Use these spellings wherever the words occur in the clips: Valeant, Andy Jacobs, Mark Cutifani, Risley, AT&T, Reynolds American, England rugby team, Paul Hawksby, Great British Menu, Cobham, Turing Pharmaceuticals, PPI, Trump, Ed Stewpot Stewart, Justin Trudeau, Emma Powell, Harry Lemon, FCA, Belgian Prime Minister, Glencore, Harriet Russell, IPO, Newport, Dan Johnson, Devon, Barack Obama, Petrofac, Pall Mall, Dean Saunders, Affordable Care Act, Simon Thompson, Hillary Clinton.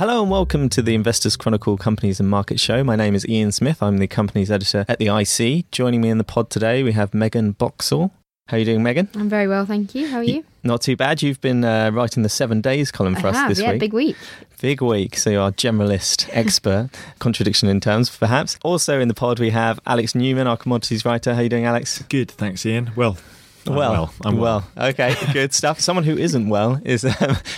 Hello and welcome to the Investors Chronicle Companies and Markets Show. My name is Ian Smith. I'm the company's editor at the IC. Joining me in the pod today, we have Megan Boxall. How are you doing, Megan? I'm very well, thank you. How are you? Not too bad. You've been writing the 7 Days column for us this week. Big week. Big week. So you are generalist, expert, contradiction in terms, perhaps. Also in the pod, we have Alex Newman, our commodities writer. How are you doing, Alex? Good, thanks, Ian. I'm well. Okay, good stuff. Someone who isn't well is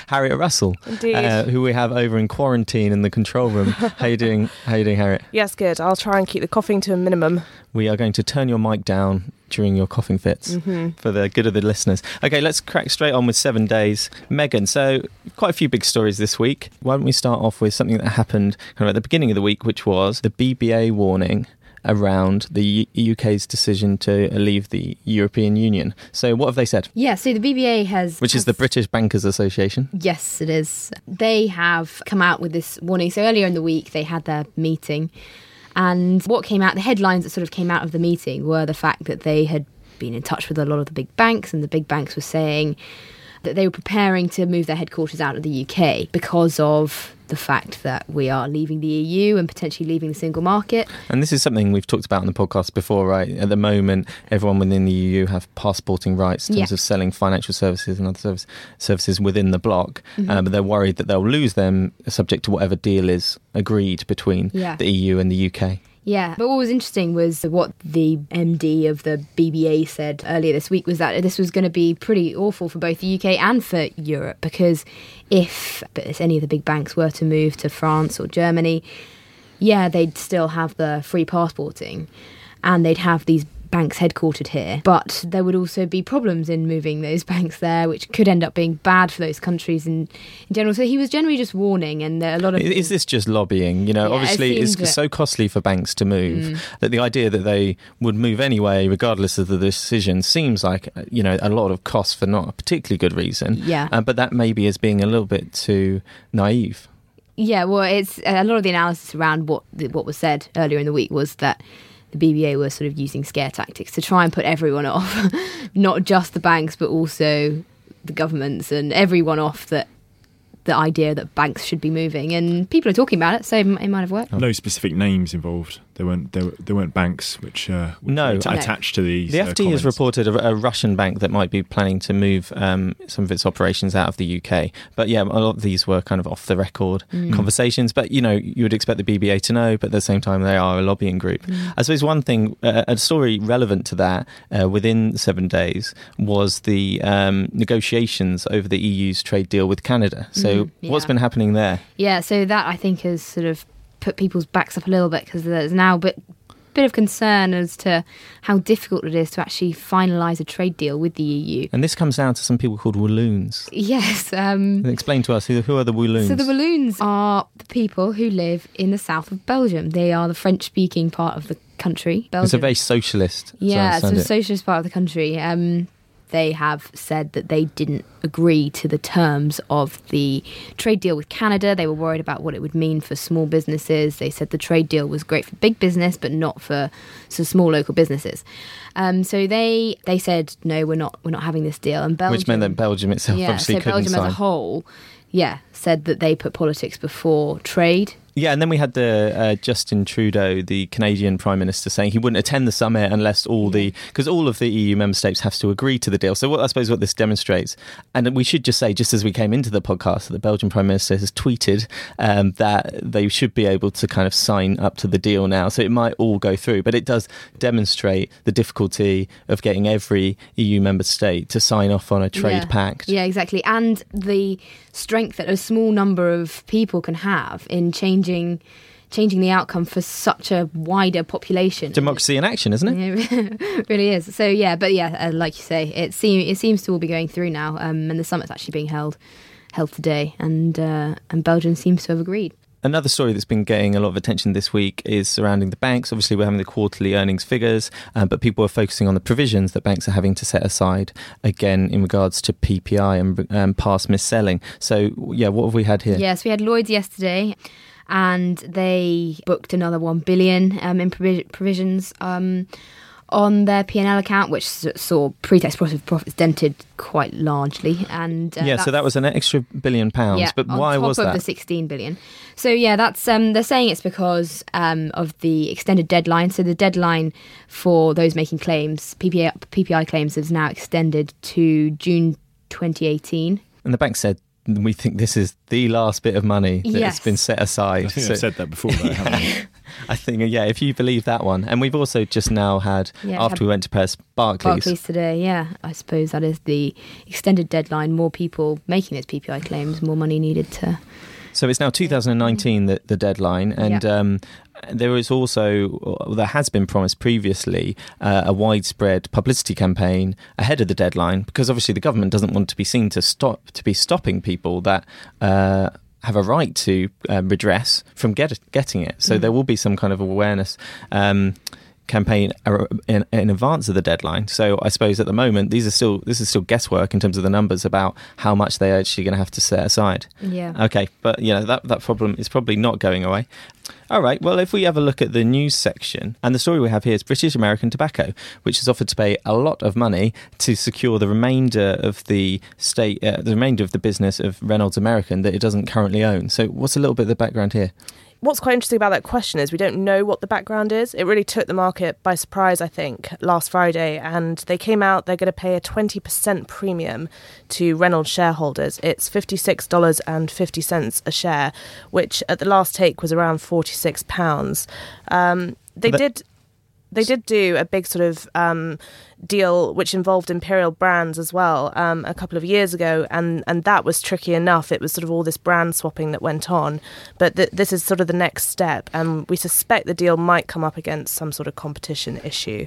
Harriet Russell, who we have over in quarantine in the control room. How are you doing? How are you doing, Harriet? Yes, good. I'll try and keep the coughing to a minimum. We are going to turn your mic down during your coughing fits for the good of the listeners. Okay, let's crack straight on with 7 days. Megan, so quite a few big stories this week. Why don't we start off with something that happened kind of at the beginning of the week, which was the BBA warning around the UK's decision to leave the European Union. So what have they said? Yeah, so the BBA has... Which is the British Bankers Association. Yes, it is. They have come out with this warning. So earlier in the week, they had their meeting. And what came out, the headlines that sort of came out of the meeting were the fact that they had been in touch with a lot of the big banks, and the big banks were saying that they were preparing to move their headquarters out of the UK because of the fact that we are leaving the EU and potentially leaving the single market. And this is something we've talked about on the podcast before, right? At the moment, everyone within the EU have passporting rights in terms of selling financial services and other services within the bloc. But they're worried that they'll lose them subject to whatever deal is agreed between the EU and the UK. Yeah, but what was interesting was what the MD of the BBA said earlier this week was that this was going to be pretty awful for both the UK and for Europe, because if any of the big banks were to move to France or Germany, they'd still have the free passporting and they'd have these banks headquartered here. But there would also be problems in moving those banks there, which could end up being bad for those countries in general. So he was generally just warning, and there are a lot of... Is this just lobbying? You know, obviously it's so costly for banks to move that the idea that they would move anyway, regardless of the decision, seems like, you know, a lot of cost for not a particularly good reason. Yeah. But that maybe is being a little bit too naive. Yeah, well, it's a lot of the analysis around what was said earlier in the week was that the BBA were sort of using scare tactics to try and put everyone off, not just the banks, but also the governments and everyone off that the idea that banks should be moving. And people are talking about it, so it might have worked. No specific names involved. There weren't banks which attached to these. The FT has reported a Russian bank that might be planning to move some of its operations out of the UK. But yeah, a lot of these were kind of off the record conversations. But you know, you would expect the BBA to know. But at the same time, they are a lobbying group. I suppose one thing, a story relevant to that within 7 days was the negotiations over the EU's trade deal with Canada. So what's been happening there? Yeah, so that I think has sort of put people's backs up a little bit, because there's now a bit of concern as to how difficult it is to actually finalise a trade deal with the EU. And this comes down to some people called Walloons. Yes. Explain to us, who are the Walloons? So the Walloons are the people who live in the south of Belgium. They are the French-speaking part of the country. Belgium. It's a very socialist. Yeah, it's a socialist part of the country. They have said that they didn't agree to the terms of the trade deal with Canada. They were worried about what it would mean for small businesses. They said the trade deal was great for big business, but not for some small local businesses. So they said, no, we're not having this deal. And Belgium, which meant that Belgium itself obviously couldn't sign. So Belgium as a whole, said that they put politics before trade. Yeah, and then we had the Justin Trudeau, the Canadian Prime Minister, saying he wouldn't attend the summit unless because all of the EU member states have to agree to the deal. So I suppose what this demonstrates, and we should just say, just as we came into the podcast, that the Belgian Prime Minister has tweeted that they should be able to kind of sign up to the deal now. So it might all go through, but it does demonstrate the difficulty of getting every EU member state to sign off on a trade pact. Yeah, exactly. And the strength that a small number of people can have in changing the outcome for such a wider population. Democracy in action, isn't it? It really is. So like you say, it seems to all be going through now, and the summit's actually being held today, and Belgium seems to have agreed. Another story that's been getting a lot of attention this week is surrounding the banks. Obviously, we're having the quarterly earnings figures, but people are focusing on the provisions that banks are having to set aside, again, in regards to PPI and past mis-selling. So, what have we had here? Yes, we had Lloyd's yesterday, and they booked another $1 billion in provisions on their P&L account, which saw pre-tax profits dented quite largely. And so that was an extra £1 billion. Yeah, but why was that? On top of the 16 billion. So yeah, that's they're saying it's because of the extended deadline. So the deadline for those making claims, PPI claims, is now extended to June 2018. And the bank said, we think this is the last bit of money that has been set aside. I think I've said that before, though, haven't I? I think, if you believe that one. And we've also just now had, after we went to press, Barclays today, I suppose that is the extended deadline. More people making those PPI claims, more money needed to... So it's now 2019, the deadline, and there is also, there has been promised previously a widespread publicity campaign ahead of the deadline, because obviously the government doesn't want to be seen to be stopping people that have a right to redress from getting it. So there will be some kind of awareness campaign in advance of the deadline. So I suppose at the moment this is still guesswork in terms of the numbers about how much they are actually going to have to set aside. But that problem is probably not going away. All right, well, if we have a look at the news section, and the story we have here is British American Tobacco, which has offered to pay a lot of money to secure the remainder of the business of Reynolds American that it doesn't currently own. So what's a little bit of the background here? What's quite interesting about that question is we don't know what the background is. It really took the market by surprise, I think, last Friday. And they came out, they're going to pay a 20% premium to Reynolds shareholders. It's $56.50 a share, which at the last take was around £46. They did do a big sort of deal which involved Imperial Brands as well a couple of years ago, and that was tricky enough. It was sort of all this brand swapping that went on. But this is sort of the next step, and we suspect the deal might come up against some sort of competition issue.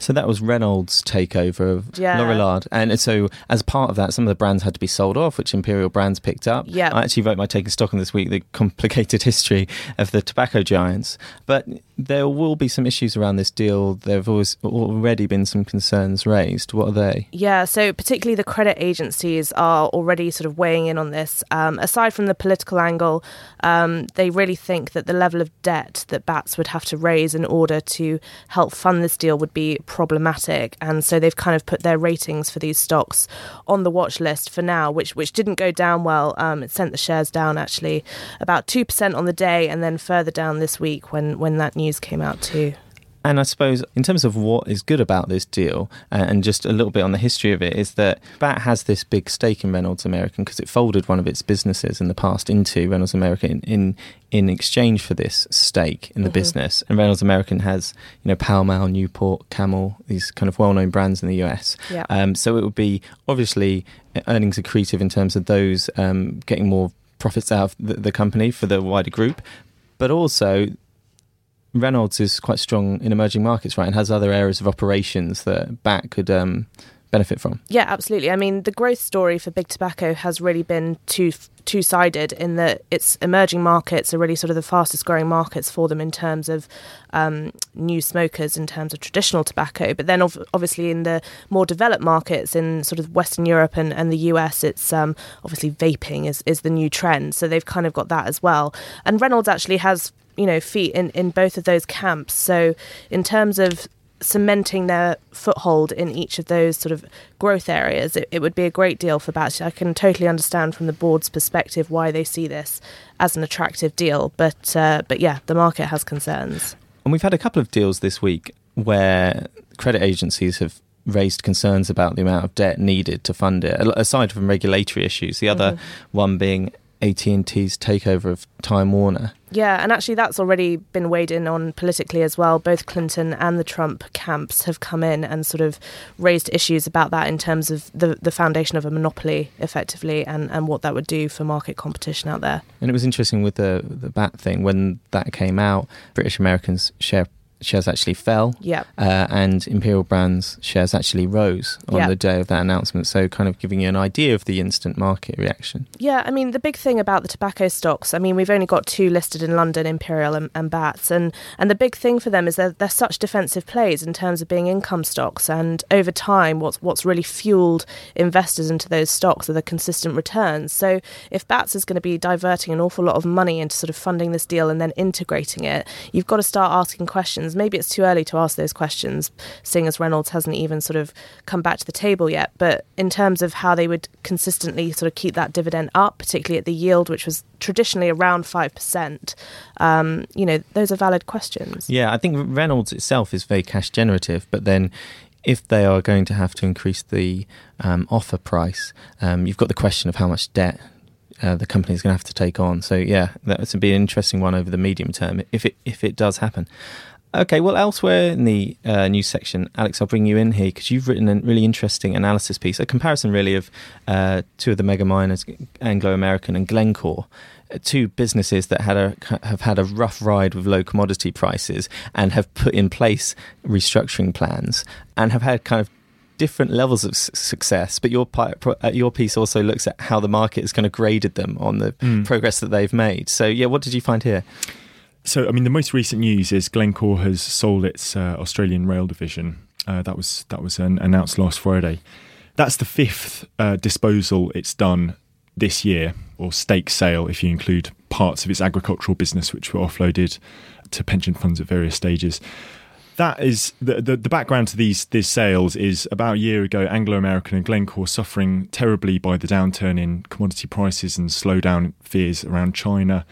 So that was Reynolds' takeover of Lorillard. And so as part of that, some of the brands had to be sold off, which Imperial Brands picked up. Yep. I actually wrote my Taking Stock on this week, the complicated history of the tobacco giants. But there will be some issues around this deal. There have already been some concerns raised. What are they? Yeah, so particularly the credit agencies are already sort of weighing in on this. Aside from the political angle, they really think that the level of debt that BATS would have to raise in order to help fund this deal would be problematic, and so they've kind of put their ratings for these stocks on the watch list for now, which didn't go down well. It sent the shares down actually about 2% on the day, and then further down this week when that news came out too. And I suppose in terms of what is good about this deal, and just a little bit on the history of it, is that BAT has this big stake in Reynolds American because it folded one of its businesses in the past into Reynolds American in exchange for this stake in the business. And Reynolds American has, Pall Mall, Newport, Camel, these kind of well-known brands in the US. Yeah. So it would be obviously earnings accretive in terms of those getting more profits out of the company for the wider group, but also... Reynolds is quite strong in emerging markets, right, and has other areas of operations that BAT could benefit from. Yeah, absolutely. I mean, the growth story for big tobacco has really been two-sided in that its emerging markets are really sort of the fastest growing markets for them in terms of new smokers, in terms of traditional tobacco. But then obviously in the more developed markets in sort of Western Europe and the US, it's obviously vaping is the new trend. So they've kind of got that as well. And Reynolds actually has... feet in both of those camps. So in terms of cementing their foothold in each of those sort of growth areas, it would be a great deal for BATS. I can totally understand from the board's perspective why they see this as an attractive deal. But the market has concerns. And we've had a couple of deals this week where credit agencies have raised concerns about the amount of debt needed to fund it, aside from regulatory issues. The other one being AT&T's takeover of Time Warner. Yeah, and actually that's already been weighed in on politically as well. Both Clinton and the Trump camps have come in and sort of raised issues about that in terms of the foundation of a monopoly, effectively, and what that would do for market competition out there. And it was interesting with the BAT thing, when that came out, British American's shares actually fell, and Imperial Brands shares actually rose on the day of that announcement, so kind of giving you an idea of the instant market reaction. Yeah, I mean, the big thing about the tobacco stocks, I mean, we've only got two listed in London, Imperial and BATS, and the big thing for them is that they're such defensive plays in terms of being income stocks, and over time, what's really fueled investors into those stocks are the consistent returns. So if BATS is going to be diverting an awful lot of money into sort of funding this deal and then integrating it, you've got to start asking questions questions. Maybe it's too early to ask those questions, seeing as Reynolds hasn't even sort of come back to the table yet. But in terms of how they would consistently sort of keep that dividend up, particularly at the yield, which was traditionally around 5%, you know, those are valid questions. Yeah, I think Reynolds itself is very cash generative, but then if they are going to have to increase the offer price, you've got the question of how much debt the company is going to have to take on. So, yeah, that's going to be an interesting one over the medium term, if it does happen. OK, well, elsewhere in the news section, Alex, I'll bring you in here because you've written a really interesting analysis piece, a comparison really of two of the mega miners, Anglo American and Glencore, two businesses that have had a rough ride with low commodity prices and have put in place restructuring plans and have had kind of different levels of success, but your piece also looks at how the market has kind of graded them on the progress that they've made. So, yeah, what did you find here? So, I mean, the most recent news is Glencore has sold its Australian rail division. That was announced last Friday. That's the fifth disposal it's done this year, or stake sale, if you include parts of its agricultural business, which were offloaded to pension funds at various stages. That is the background to these sales is about a year ago, Anglo American and Glencore suffering terribly by the downturn in commodity prices and slowdown fears around China,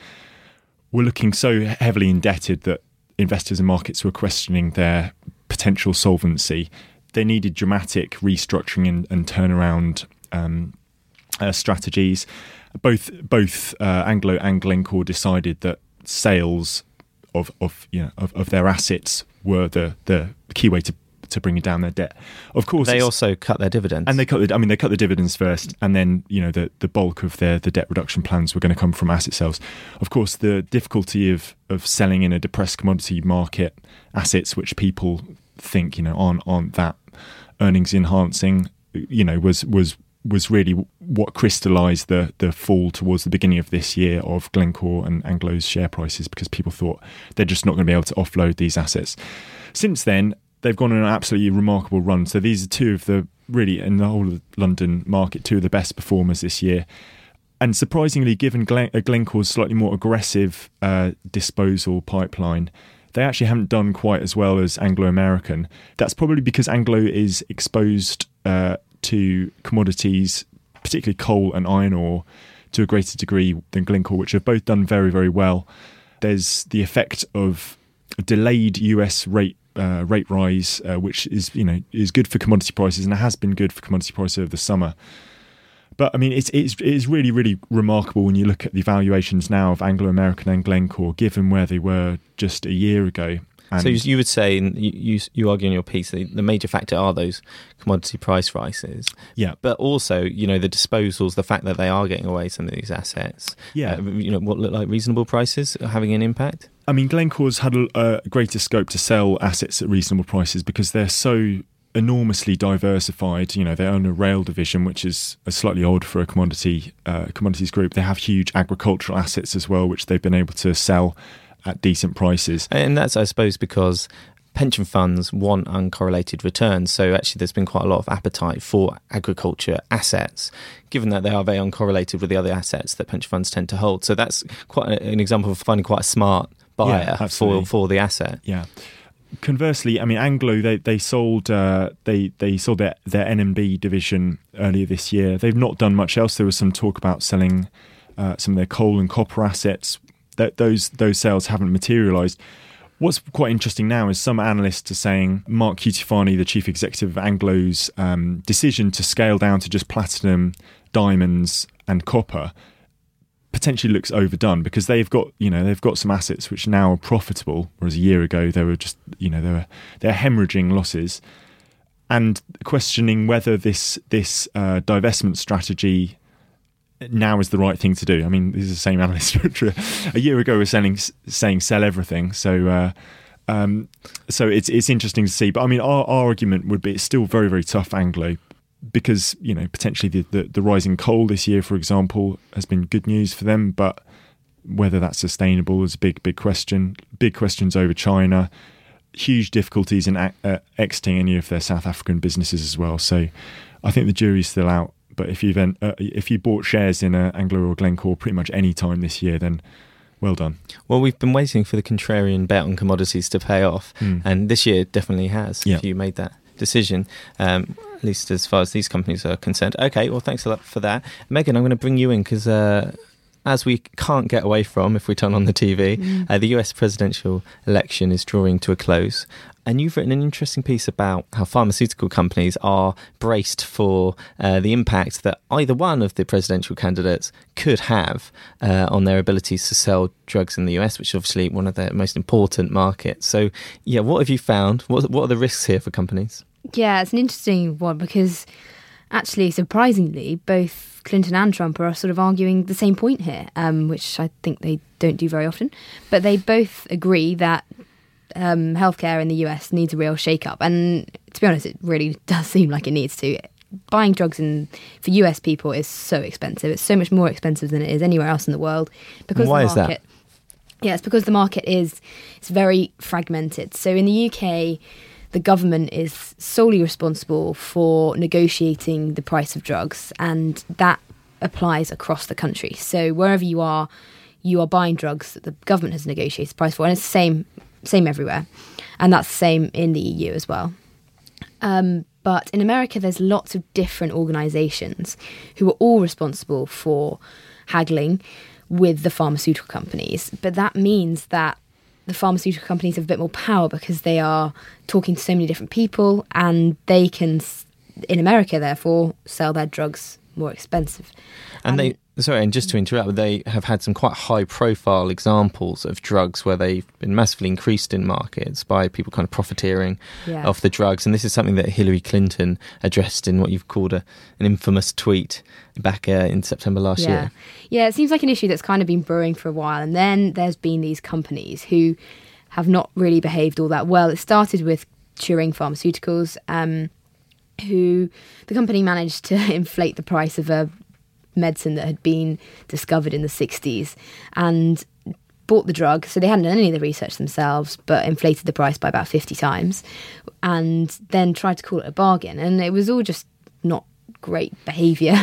were looking so heavily indebted that investors and markets were questioning their potential solvency. They needed dramatic restructuring and turnaround strategies. Both Anglo and Glencore decided that sales of their assets were the key way to bringing down their debt. Of course, they also cut their dividends, and they cut the dividends first, and then the bulk of the debt reduction plans were going to come from asset sales. Of course, the difficulty of selling in a depressed commodity market assets, which people think aren't that earnings enhancing, was really what crystallised the fall towards the beginning of this year of Glencore and Anglo's share prices, because people thought they're just not going to be able to offload these assets. Since then, they've gone on an absolutely remarkable run. So these are two of the, really, in the whole of London market, two of the best performers this year. And surprisingly, given Glencore's slightly more aggressive disposal pipeline, they actually haven't done quite as well as Anglo American. That's probably because Anglo is exposed to commodities, particularly coal and iron ore, to a greater degree than Glencore, which have both done very, very well. There's the effect of a delayed US rate rise, which is good for commodity prices, and it has been good for commodity prices over the summer. But I mean, it's really, really remarkable when you look at the valuations now of Anglo American and Glencore, given where they were just a year ago. And so you would say, you argue in your piece, the major factor are those commodity price rises. Yeah. But also, the disposals, the fact that they are getting away some of these assets. Yeah. What look like reasonable prices are having an impact? I mean, Glencore's had a greater scope to sell assets at reasonable prices because they're so enormously diversified. They own a rail division, which is slightly odd for a commodities group. They have huge agricultural assets as well, which they've been able to sell at decent prices. And that's, I suppose, because pension funds want uncorrelated returns. So actually there's been quite a lot of appetite for agriculture assets, given that they are very uncorrelated with the other assets that pension funds tend to hold. So that's quite an example of finding quite a smart buyer for the asset. Yeah. Conversely, I mean, Anglo, they sold their N&B division earlier this year. They've not done much else. There was some talk about selling some of their coal and copper assets. Those sales haven't materialised. What's quite interesting now is some analysts are saying Mark Cutifani, the chief executive of Anglo's decision to scale down to just platinum, diamonds and copper potentially looks overdone, because they've got some assets which now are profitable, whereas a year ago they were just they're hemorrhaging losses, and questioning whether this divestment strategy now is the right thing to do. I mean, this is the same analyst a year ago was saying sell everything. So so it's interesting to see. But I mean, our argument would be it's still very, very tough Anglo, because potentially the rise in coal this year, for example, has been good news for them. But whether that's sustainable is a big question. Big questions over China. Huge difficulties in exiting any of their South African businesses as well. So I think the jury's still out. But if you bought shares in Anglo or Glencore pretty much any time this year, then Well done. Well, we've been waiting for the contrarian bet on commodities to pay off, and this year it definitely has. Yeah. If you made that decision, at least as far as these companies are concerned. Okay, well, thanks a lot for that. Megan, I'm going to bring you in because... as we can't get away from if we turn on the TV, the US presidential election is drawing to a close. And you've written an interesting piece about how pharmaceutical companies are braced for the impact that either one of the presidential candidates could have on their abilities to sell drugs in the US, which is obviously one of their most important markets. So, yeah, what have you found? What are the risks here for companies? Yeah, it's an interesting one because... actually, surprisingly, both Clinton and Trump are sort of arguing the same point here, which I think they don't do very often. But they both agree that healthcare in the US needs a real shake-up. And to be honest, it really does seem like it needs to. Buying drugs for US people is so expensive. It's so much more expensive than it is anywhere else in the world. Because why is that? Yeah, it's because the market it's very fragmented. So in the UK... the government is solely responsible for negotiating the price of drugs, and that applies across the country. So wherever you are buying drugs that the government has negotiated the price for, and it's the same everywhere. And that's the same in the EU as well. But in America, there's lots of different organisations who are all responsible for haggling with the pharmaceutical companies. But that means that the pharmaceutical companies have a bit more power because they are talking to so many different people, and they can, in America, therefore, sell their drugs more expensive. And just to interrupt, they have had some quite high-profile examples of drugs where they've been massively increased in markets by people kind of profiteering off the drugs. And this is something that Hillary Clinton addressed in what you've called an infamous tweet back in September last year. Yeah, it seems like an issue that's kind of been brewing for a while. And then there's been these companies who have not really behaved all that well. It started with Turing Pharmaceuticals, who the company managed to inflate the price of a medicine that had been discovered in the 60s and bought the drug. So they hadn't done any of the research themselves, but inflated the price by about 50 times and then tried to call it a bargain. And it was all just not great behaviour.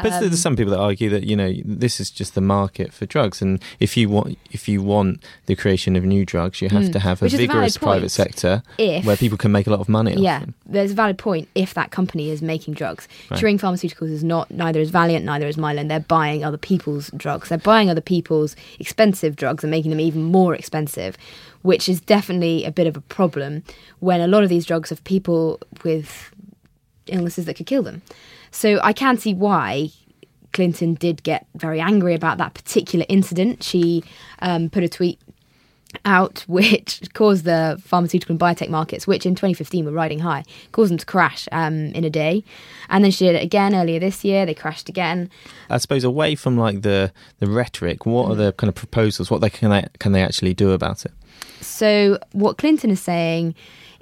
But there's some people that argue that, you know, this is just the market for drugs. And if you want the creation of new drugs, you have to have a vigorous private sector where people can make a lot of money. Yeah, there's a valid point if that company is making drugs. Right. Turing Pharmaceuticals is not, neither is Valeant, neither is Mylan. They're buying other people's drugs. They're buying other people's expensive drugs and making them even more expensive, which is definitely a bit of a problem when a lot of these drugs have people with illnesses that could kill them. So I can see why Clinton did get very angry about that particular incident. She put a tweet out which caused the pharmaceutical and biotech markets, which in 2015 were riding high, caused them to crash in a day. And then she did it again earlier this year. They crashed again. I suppose away from like the rhetoric, what are the kind of proposals? What can they actually do about it? So what Clinton is saying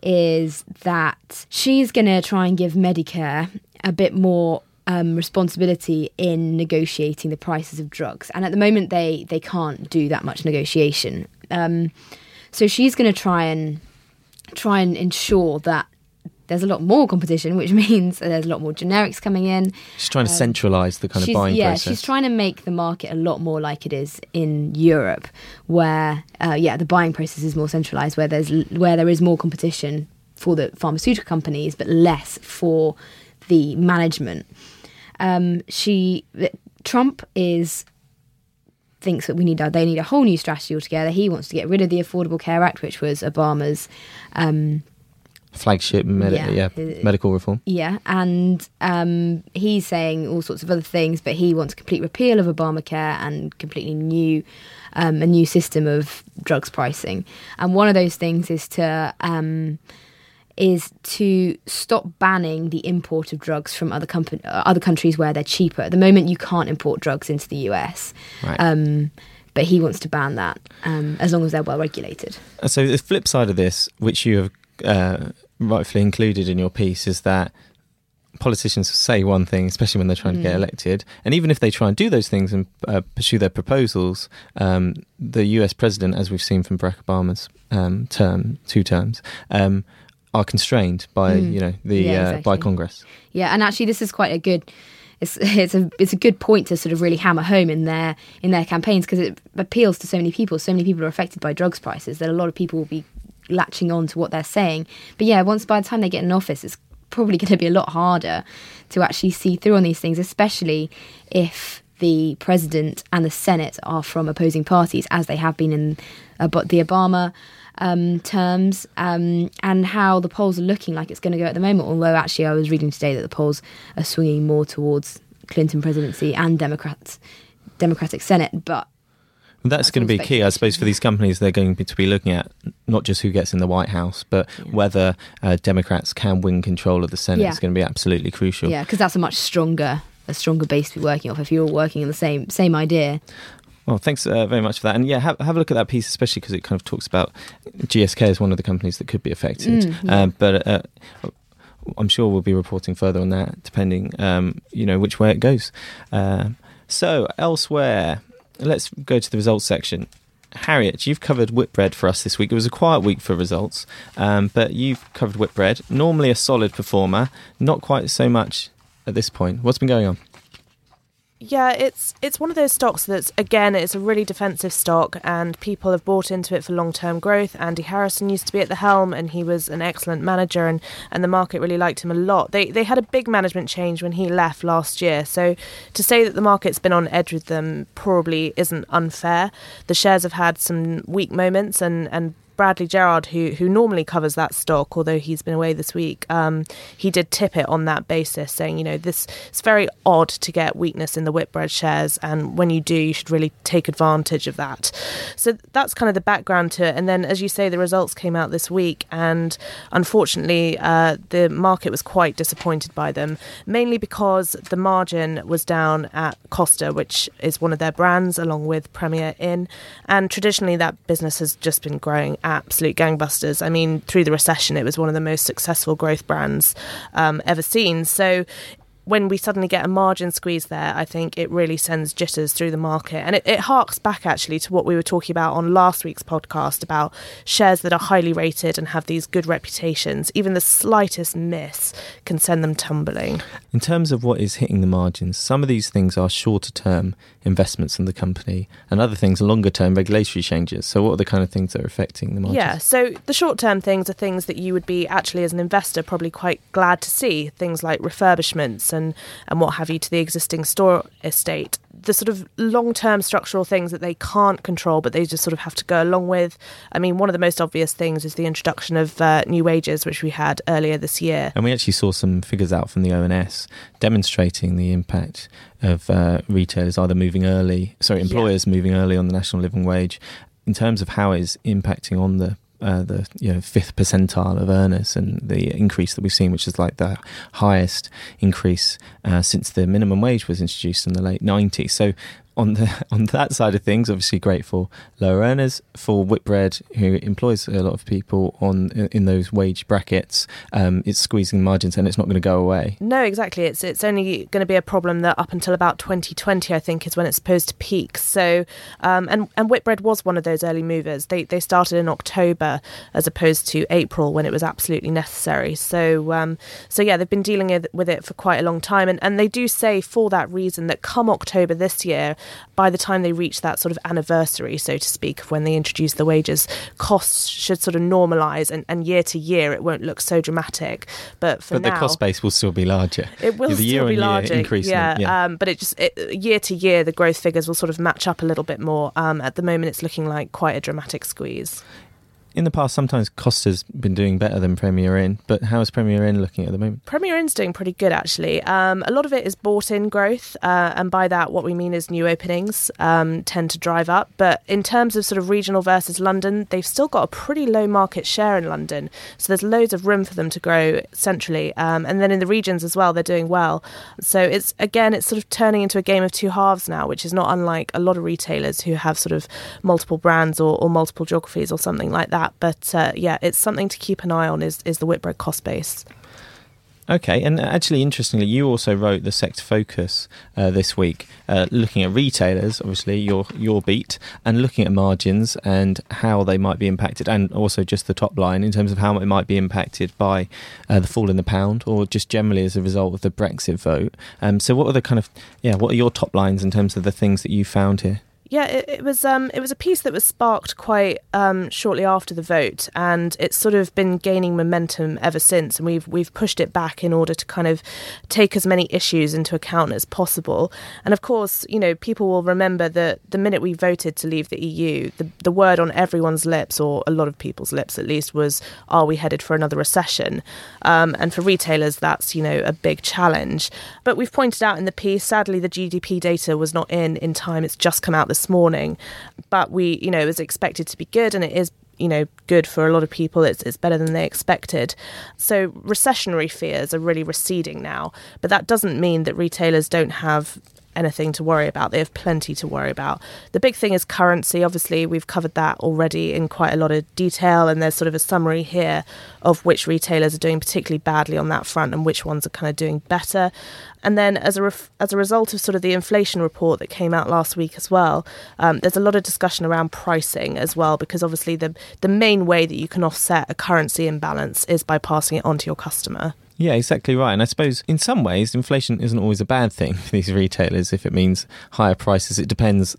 is that she's going to try and give Medicare a bit more responsibility in negotiating the prices of drugs. And at the moment, they can't do that much negotiation. So she's going to try and ensure that there's a lot more competition, which means there's a lot more generics coming in. She's trying to centralise the kind of buying process. Yeah, she's trying to make the market a lot more like it is in Europe, where the buying process is more centralised, where there is more competition for the pharmaceutical companies, but less for the management. Trump thinks that they need a whole new strategy altogether. He wants to get rid of the Affordable Care Act, which was Obama's flagship medical reform. Yeah, and he's saying all sorts of other things, but he wants a complete repeal of Obamacare and completely new, a new system of drugs pricing. And one of those things is to stop banning the import of drugs from other countries where they're cheaper. At the moment, you can't import drugs into the US. Right. But he wants to ban that as long as they're well regulated. So the flip side of this, which you have rightfully included in your piece, is that politicians say one thing, especially when they're trying to get elected, and even if they try and do those things and pursue their proposals, the US president, as we've seen from Barack Obama's two terms, are constrained by Congress. Yeah, and actually this is quite a good it's a good point to sort of really hammer home in their campaigns, because it appeals to so many people. So many people are affected by drugs prices that a lot of people will be latching on to what they're saying. But yeah, once by the time they get in office, it's probably going to be a lot harder to actually see through on these things, especially if the president and the Senate are from opposing parties, as they have been in the Obama terms, and how the polls are looking like it's going to go at the moment. Although actually I was reading today that the polls are swinging more towards Clinton presidency and Democratic Senate, but that's going to be key, I suppose, for these companies. They're going to be looking at not just who gets in the White House, but whether Democrats can win control of the Senate is going to be absolutely crucial. Yeah, because that's a stronger base to be working off if you're all working on the same idea. Well, thanks very much for that. And yeah, have a look at that piece, especially because it kind of talks about GSK as one of the companies that could be affected. But I'm sure we'll be reporting further on that, depending, which way it goes. So elsewhere, let's go to the results section. Harriet, you've covered Whitbread for us this week. It was a quiet week for results, but you've covered Whitbread. Normally a solid performer, not quite so much at this point. What's been going on? Yeah, it's one of those stocks that's, again, it's a really defensive stock, and people have bought into it for long-term growth. Andy Harrison used to be at the helm, and he was an excellent manager, and the market really liked him a lot. They had a big management change when he left last year, so to say that the market's been on edge with them probably isn't unfair. The shares have had some weak moments, and Bradley Gerrard, who normally covers that stock, although he's been away this week, he did tip it on that basis, saying, this it's very odd to get weakness in the Whitbread shares, and when you do, you should really take advantage of that. So that's kind of the background to it. And then, as you say, the results came out this week, and unfortunately, the market was quite disappointed by them, mainly because the margin was down at Costa, which is one of their brands, along with Premier Inn. And traditionally, that business has just been growing absolute gangbusters. I mean, through the recession, it was one of the most successful growth brands ever seen. So when we suddenly get a margin squeeze there, I think it really sends jitters through the market. And it harks back, actually, to what we were talking about on last week's podcast about shares that are highly rated and have these good reputations. Even the slightest miss can send them tumbling. In terms of what is hitting the margins, some of these things are shorter-term investments in the company, and other things longer-term regulatory changes. So what are the kind of things that are affecting the margins? Yeah, so the short-term things are things that you would be, actually, as an investor, probably quite glad to see. Things like refurbishments and what have you to the existing store estate. The sort of long-term structural things that they can't control, but they just sort of have to go along with. I mean, one of the most obvious things is the introduction of new wages, which we had earlier this year. And we actually saw some figures out from the ONS demonstrating the impact of retailers either employers moving early on the national living wage, in terms of how it's impacting on the fifth percentile of earners, and the increase that we've seen, which is like the highest increase since the minimum wage was introduced in the late 90s. So on that side of things, obviously great for lower earners, for Whitbread, who employs a lot of people in those wage brackets. It's squeezing margins, and it's not going to go away. No, exactly. It's only going to be a problem that up until about 2020, I think, is when it's supposed to peak. So, and Whitbread was one of those early movers. They started in October as opposed to April, when it was absolutely necessary. So, they've been dealing with it for quite a long time, and they do say, for that reason, that come October this year, by the time they reach that sort of anniversary, so to speak, of when they introduce the wages, costs should sort of normalise, and year to year it won't look so dramatic. But now, the cost base will still be larger. It will still be larger, increasing. Yeah. But year to year, the growth figures will sort of match up a little bit more. At the moment, it's looking like quite a dramatic squeeze. In the past, sometimes Costa's been doing better than Premier Inn, but how is Premier Inn looking at the moment? Premier Inn's doing pretty good, actually. A lot of it is bought-in growth, and by that, what we mean is new openings tend to drive up. But in terms of sort of regional versus London, they've still got a pretty low market share in London, so there's loads of room for them to grow centrally. And then in the regions as well, they're doing well. So it's sort of turning into a game of two halves now, which is not unlike a lot of retailers who have sort of multiple brands or multiple geographies or something like that. But it's something to keep an eye on, is the Whitbread cost base. Okay, and actually, interestingly, you also wrote the sector focus this week, looking at retailers, obviously, your beat, and looking at margins and how they might be impacted, and also just the top line in terms of how it might be impacted by the fall in the pound, or just generally as a result of the Brexit vote. So what are the kind of, what are your top lines in terms of the things that you found here? Yeah, it was a piece that was sparked quite shortly after the vote, and it's sort of been gaining momentum ever since. And we've pushed it back in order to kind of take as many issues into account as possible. And of course, you know, people will remember that the minute we voted to leave the EU, the word on everyone's lips, or a lot of people's lips at least, was, "Are we headed for another recession?" And for retailers, that's, you know, a big challenge. But we've pointed out in the piece, sadly, the GDP data was not in time. It's just come out this morning, but we, you know, it was expected to be good, and it is, you know, good for a lot of people. It's better than they expected. So recessionary fears are really receding now, but that doesn't mean that retailers don't have anything to worry about. They have plenty to worry about. The big thing is currency. Obviously, we've covered that already in quite a lot of detail, and there's sort of a summary here of which retailers are doing particularly badly on that front and which ones are kind of doing better. And then as a result of sort of the inflation report that came out last week as well, there's a lot of discussion around pricing as well, because obviously the main way that you can offset a currency imbalance is by passing it on to your customer. Yeah, exactly right. And I suppose in some ways, inflation isn't always a bad thing for these retailers if it means higher prices. It depends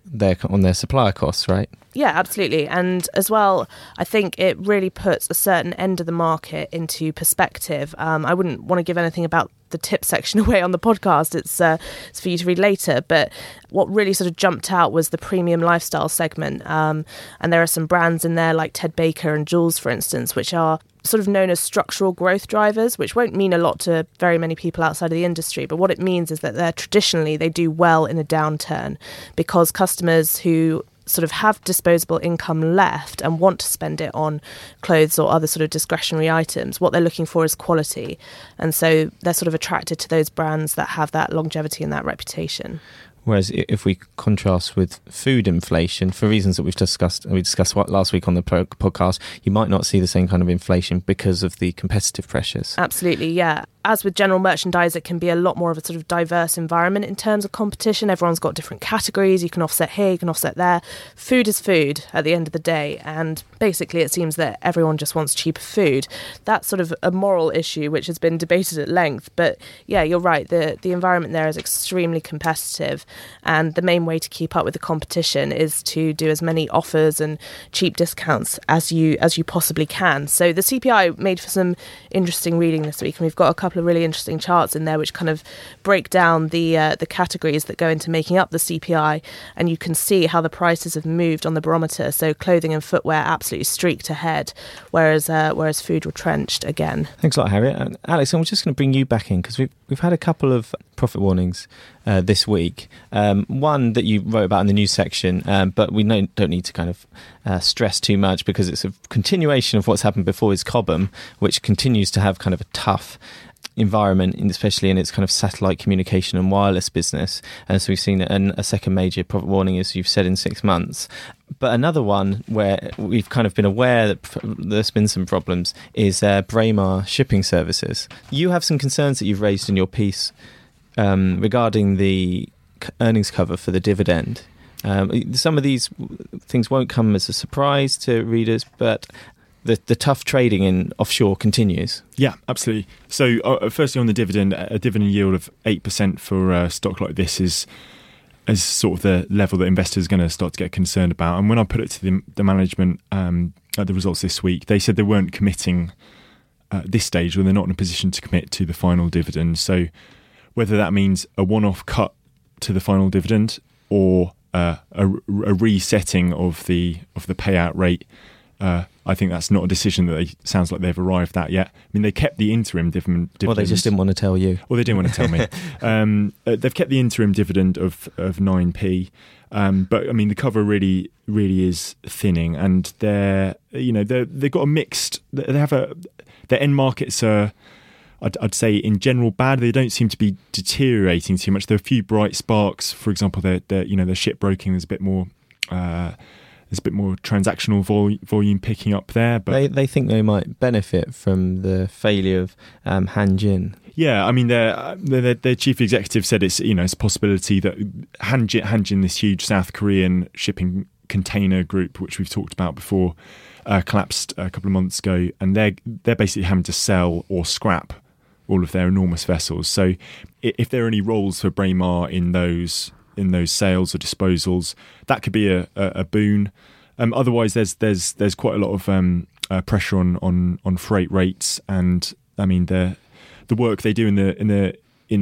on their supplier costs, right? Yeah, absolutely. And as well, I think it really puts a certain end of the market into perspective. I wouldn't want to give anything about the tip section away on the podcast. It's for you to read later. But what really sort of jumped out was the premium lifestyle segment. And there are some brands in there like Ted Baker and Joules, for instance, which are sort of known as structural growth drivers, which won't mean a lot to very many people outside of the industry. But what it means is that they do well in a downturn, because customers who sort of have disposable income left and want to spend it on clothes or other sort of discretionary items, what they're looking for is quality. And so they're sort of attracted to those brands that have that longevity and that reputation. Whereas if we contrast with food inflation, for reasons that we discussed last week on the podcast, you might not see the same kind of inflation because of the competitive pressures. Absolutely, yeah. As with general merchandise, it can be a lot more of a sort of diverse environment in terms of competition. Everyone's got different categories. You can offset here, you can offset there. Food is food at the end of the day. And basically, it seems that everyone just wants cheaper food. That's sort of a moral issue which has been debated at length. But yeah, you're right. The environment there is extremely competitive. And the main way to keep up with the competition is to do as many offers and cheap discounts as you possibly can. So the CPI made for some interesting reading this week. And we've got a couple of really interesting charts in there which kind of break down the categories that go into making up the CPI, and you can see how the prices have moved on the barometer. So clothing and footwear absolutely streaked ahead, whereas food retrenched again. Thanks a lot, Harriet. And Alex, I'm just going to bring you back in, because we've had a couple of profit warnings this week. One that you wrote about in the news section, but we don't need to kind of stress too much, because it's a continuation of what's happened before, is Cobham, which continues to have kind of a tough environment, especially in its kind of satellite communication and wireless business. And so we've seen a second major profit warning, as you've said, in 6 months. But another one where we've kind of been aware that there's been some problems is Braemar Shipping Services. You have some concerns that you've raised in your piece regarding the earnings cover for the dividend. Some of these things won't come as a surprise to readers, but the tough trading in offshore continues. Yeah, absolutely. So firstly, on the dividend, a dividend yield of 8% for a stock like this is sort of the level that investors are going to start to get concerned about. And when I put it to the management at the results this week, they said they weren't committing at this stage, or they're not in a position to commit to the final dividend. So whether that means a one-off cut to the final dividend or a resetting of the payout rate, I think that's not a decision that sounds like they've arrived at yet. I mean, they kept the interim dividend. Well, they just didn't want to tell you. Well, they didn't want to tell me. They've kept the interim dividend of 9p, but I mean, the cover really, really is thinning, and they've got a mixed. They have their end markets are, I'd say, in general bad. They don't seem to be deteriorating too much. There are a few bright sparks. For example, their shipbroking is a bit more. There's a bit more transactional volume picking up there. But they think they might benefit from the failure of Hanjin. Yeah, I mean, their chief executive said it's a possibility that Hanjin, this huge South Korean shipping container group, which we've talked about before, collapsed a couple of months ago, and they're basically having to sell or scrap all of their enormous vessels. So if there are any roles for Braemar in those sales or disposals, that could be a boon. Otherwise, there's quite a lot of pressure on freight rates, and I mean the work they do in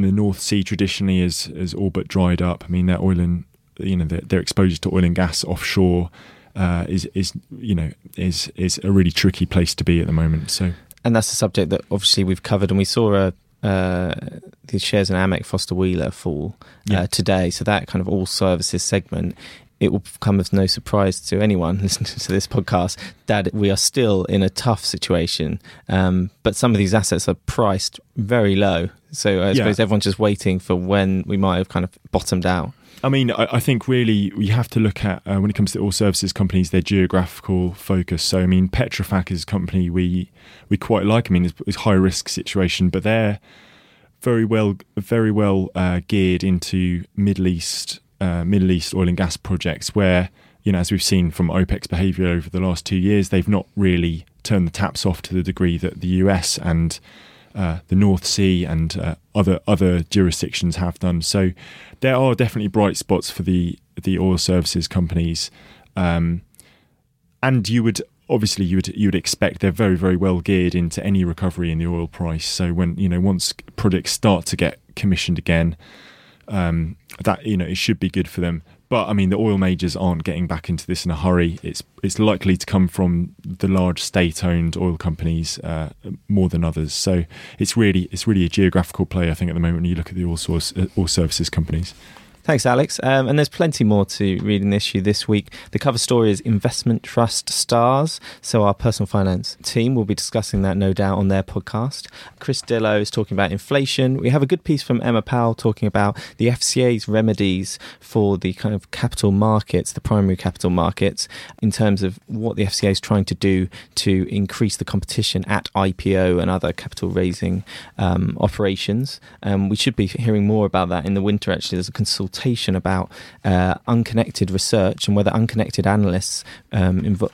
the North Sea traditionally is all but dried up. I mean, their oil and their exposure to oil and gas offshore is a really tricky place to be at the moment. So. And that's a subject that obviously we've covered, and we saw the shares in Amec Foster Wheeler fall today. So that kind of all services segment, it will come as no surprise to anyone listening to this podcast that we are still in a tough situation. But some of these assets are priced very low. So I suppose everyone's just waiting for when we might have kind of bottomed out. I mean, I think really we have to look at, when it comes to all services companies, their geographical focus. So, I mean, Petrofac is a company we quite like. I mean, it's a high-risk situation, but they're very well geared into Middle East oil and gas projects where, as we've seen from OPEC's behaviour over the last 2 years, they've not really turned the taps off to the degree that the US and the North Sea and other jurisdictions have done. So there are definitely bright spots for the oil services companies, and you would expect they're very, very well geared into any recovery in the oil price. So when once projects start to get commissioned again, it should be good for them. But I mean, the oil majors aren't getting back into this in a hurry. It's likely to come from the large state-owned oil companies more than others. So it's really a geographical play, I think, at the moment when you look at the oil services companies. Thanks, Alex. And there's plenty more to read in the issue this week. The cover story is Investment Trust Stars. So our personal finance team will be discussing that, no doubt, on their podcast. Chris Dillow is talking about inflation. We have a good piece from Emma Powell talking about the FCA's remedies for the kind of capital markets, the primary capital markets, in terms of what the FCA is trying to do to increase the competition at IPO and other capital raising operations. We should be hearing more about that in the winter, actually. There's a consultation about unconnected research and whether unconnected analysts,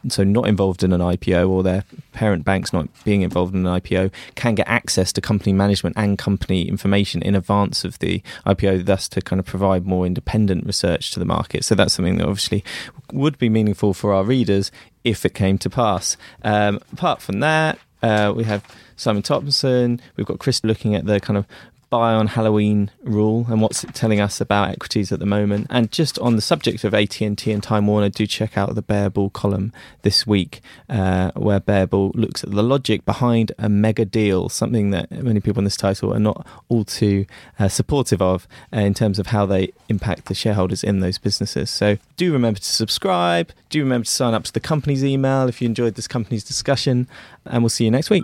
so not involved in an IPO or their parent banks not being involved in an IPO, can get access to company management and company information in advance of the IPO, thus to kind of provide more independent research to the market. So that's something that obviously would be meaningful for our readers if it came to pass. Apart from that, we have Simon Thompson, we've got Chris looking at the kind of buy on Halloween rule and what's it telling us about equities at the moment. And just on the subject of AT&T and Time Warner, do check out the Bear Bull column this week, where Bear Bull looks at the logic behind a mega deal, something that many people in this title are not all too supportive of in terms of how they impact the shareholders in those businesses. So do remember to subscribe, do remember to sign up to the company's email if you enjoyed this company's discussion, and we'll see you next week.